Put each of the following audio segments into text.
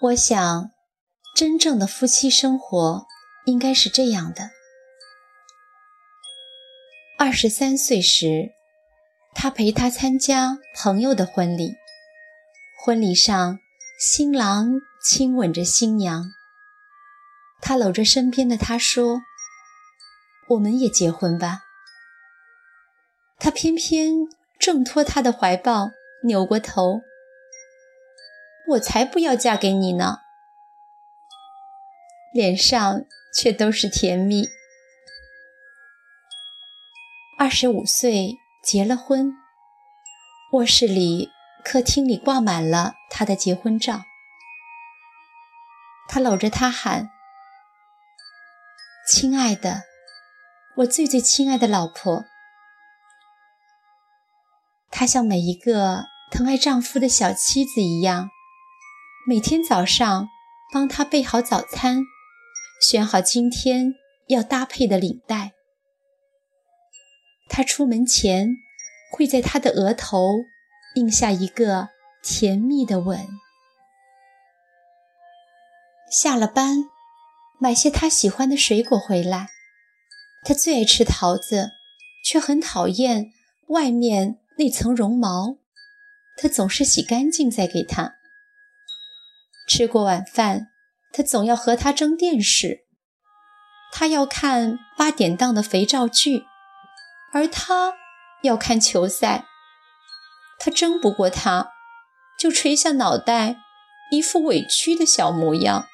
我想，真正的夫妻生活应该是这样的。23岁时，他陪她参加朋友的婚礼，婚礼上新郎亲吻着新娘，他搂着身边的她说，我们也结婚吧。他偏偏挣脱她的怀抱，扭过头，我才不要嫁给你呢，脸上却都是甜蜜。25岁结了婚，卧室里客厅里挂满了他的结婚照，他搂着她喊，亲爱的，我最最亲爱的老婆。她像每一个疼爱丈夫的小妻子一样，每天早上帮他备好早餐，选好今天要搭配的领带。他出门前会在他的额头印下一个甜蜜的吻。下了班，买些他喜欢的水果回来。他最爱吃桃子，却很讨厌外面那层绒毛，他总是洗干净再给他。吃过晚饭，他总要和他争电视。他要看8点档的肥皂剧，而他要看球赛。他争不过他，就垂下脑袋，一副委屈的小模样。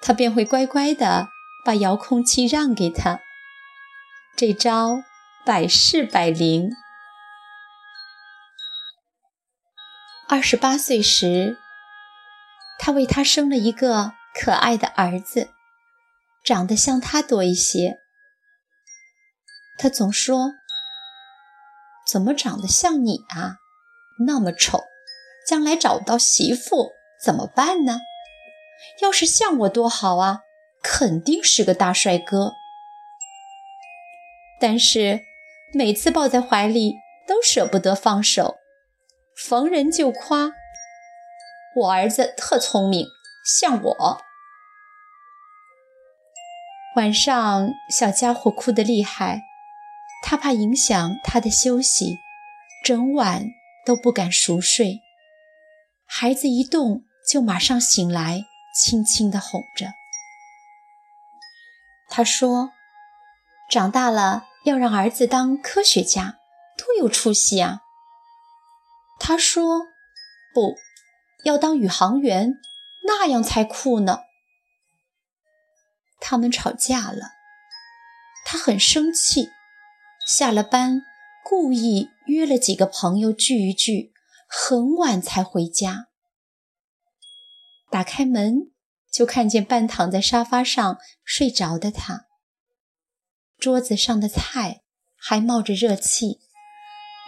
他便会乖乖地把遥控器让给他。这招百试百灵。28岁时，他为他生了一个可爱的儿子，长得像他多一些。他总说，怎么长得像你啊，那么丑，将来找不到媳妇怎么办呢？要是像我多好啊，肯定是个大帅哥。但是每次抱在怀里都舍不得放手，逢人就夸，我儿子特聪明，像我。晚上小家伙哭得厉害，他怕影响他的休息，整晚都不敢熟睡。孩子一动就马上醒来，轻轻地哄着。他说，长大了要让儿子当科学家，多有出息啊。他说，不，要当宇航员，那样才酷呢。他们吵架了，他很生气，下了班故意约了几个朋友聚一聚，很晚才回家。打开门就看见半躺在沙发上睡着的他，桌子上的菜还冒着热气，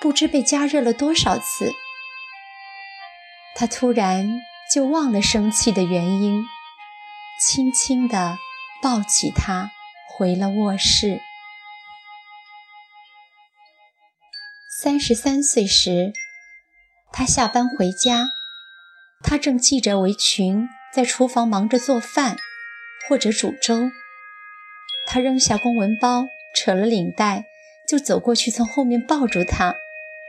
不知被加热了多少次。他突然就忘了生气的原因，轻轻地抱起她回了卧室。33岁时，他下班回家，他正系着围裙在厨房忙着做饭或者煮粥。他扔下公文包，扯了领带，就走过去从后面抱住她，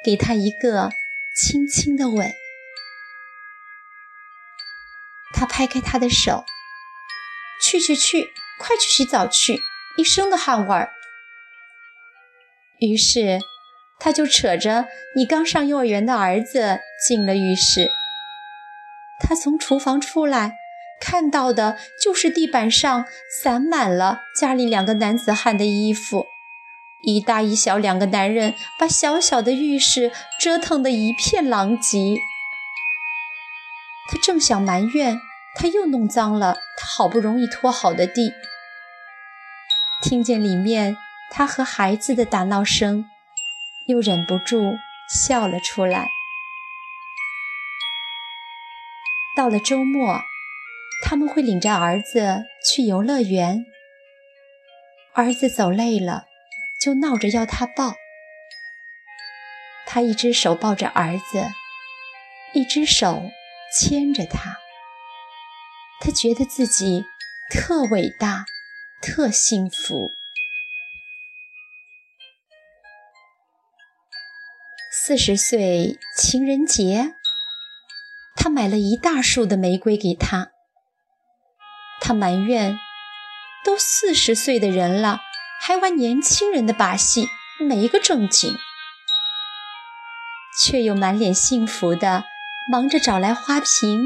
给她一个轻轻的吻。他拍开她的手，去，快去洗澡去，一身的汗味儿。于是他就扯着你刚上幼儿园的儿子进了浴室。他从厨房出来，看到的就是地板上散满了家里两个男子汉的衣服，一大一小两个男人把小小的浴室折腾得一片狼藉。他正想埋怨，他又弄脏了他好不容易拖好的地，听见里面他和孩子的打闹声，又忍不住笑了出来。到了周末，他们会领着儿子去游乐园。儿子走累了，就闹着要他抱。他一只手抱着儿子，一只手牵着他，他觉得自己特伟大，特幸福。40岁情人节，他买了一大束的玫瑰给她。他埋怨，都40岁的人了，还玩年轻人的把戏，没个正经。却又满脸幸福的忙着找来花瓶，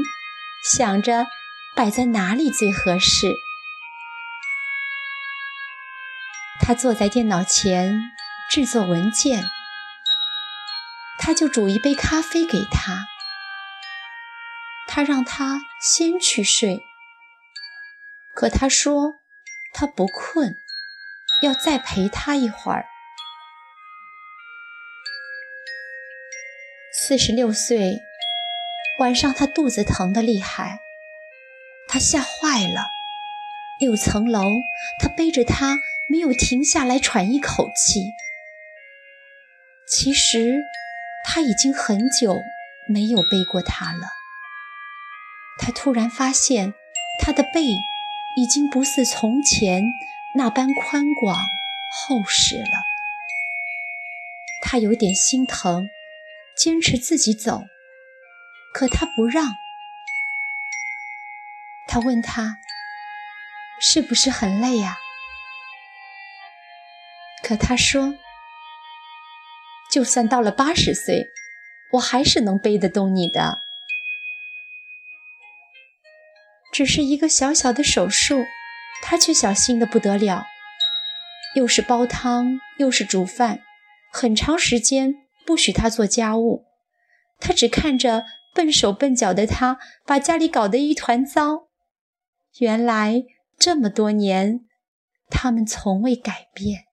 想着摆在哪里最合适。他坐在电脑前制作文件，他就煮一杯咖啡给他，他让他先去睡，可他说他不困，要再陪他一会儿。46岁，晚上他肚子疼得厉害，他吓坏了。6层楼，他背着他没有停下来喘一口气。其实他已经很久没有背过他了。他突然发现他的背已经不似从前那般宽广厚实了。他有点心疼，坚持自己走，可他不让。他问他，是不是很累呀？可他说，就算到了80岁，我还是能背得动你的。只是一个小小的手术，他却小心得不得了，又是煲汤，又是煮饭，很长时间不许他做家务。他只看着笨手笨脚的他把家里搞得一团糟。原来这么多年，他们从未改变。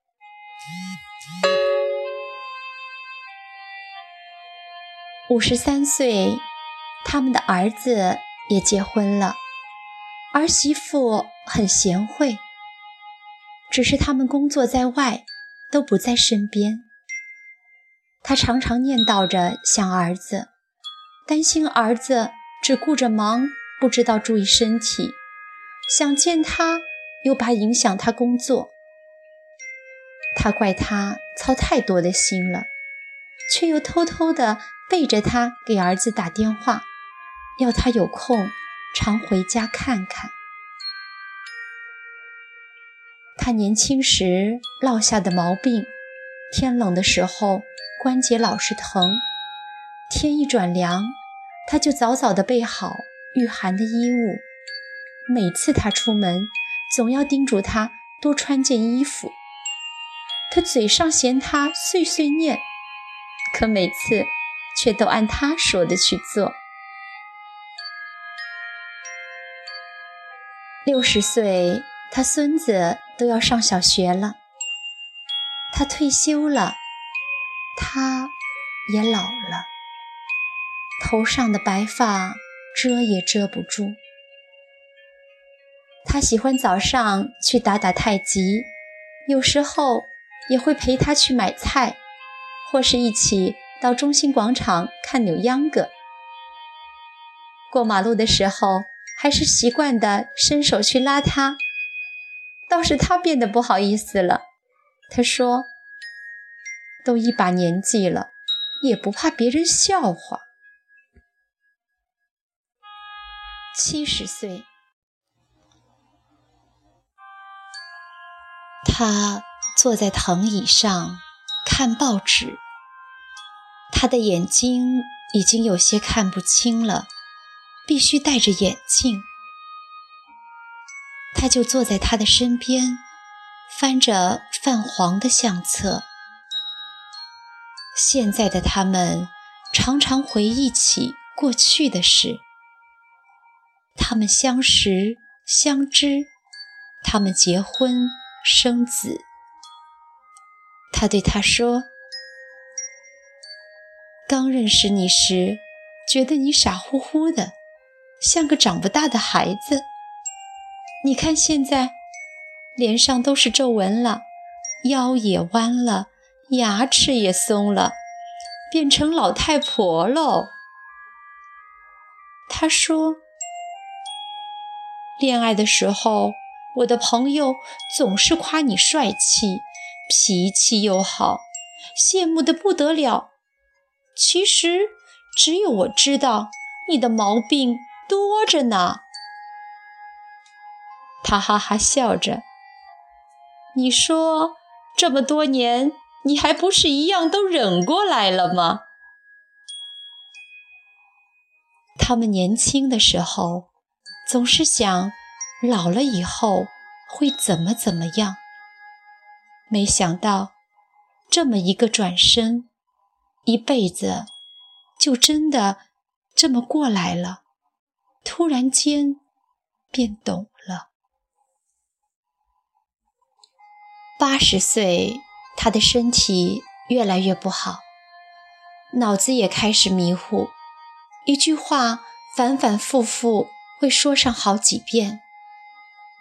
53岁，他们的儿子也结婚了，儿媳妇很贤惠，只是他们工作在外，都不在身边。他常常念叨着想儿子，担心儿子只顾着忙，不知道注意身体，想见他又怕影响他工作。他怪他操太多的心了，却又偷偷地背着他给儿子打电话，要他有空常回家看看。他年轻时落下的毛病，天冷的时候关节老是疼，天一转凉，他就早早地备好御寒的衣物。每次他出门，总要叮嘱他多穿件衣服。他嘴上嫌他碎碎念，可每次却都按他说的去做。60岁，他孙子都要上小学了，他退休了，他也老了，头上的白发遮也遮不住。他喜欢早上去打打太极，有时候也会陪他去买菜，或是一起到中心广场看扭秧歌。过马路的时候，还是习惯地伸手去拉他，倒是他变得不好意思了。他说，都一把年纪了，也不怕别人笑话。70岁，他坐在藤椅上看报纸，他的眼睛已经有些看不清了，必须戴着眼镜。他就坐在他的身边，翻着泛黄的相册。现在的他们常常回忆起过去的事，他们相识相知，他们结婚生子。他对他说，刚认识你时，觉得你傻乎乎的，像个长不大的孩子。你看现在，脸上都是皱纹了，腰也弯了，牙齿也松了，变成老太婆喽。他说，恋爱的时候，我的朋友总是夸你帅气，脾气又好，羡慕得不得了。其实，只有我知道，你的毛病多着呢。他哈哈笑着，你说，这么多年，你还不是一样都忍过来了吗？他们年轻的时候，总是想老了以后会怎么样，没想到这么一个转身，一辈子就真的这么过来了，突然间便懂了。80岁，他的身体越来越不好，脑子也开始迷糊，一句话反反复复会说上好几遍，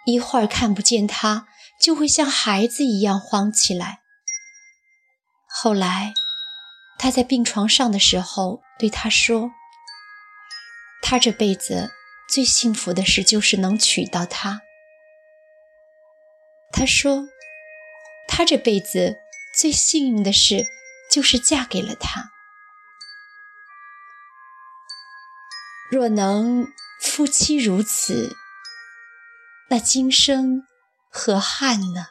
一会儿看不见他，就会像孩子一样慌起来。后来，他在病床上的时候对他说，他这辈子最幸福的事就是能娶到她。他说，他这辈子最幸运的事就是嫁给了他。若能夫妻如此，那今生何憾呢？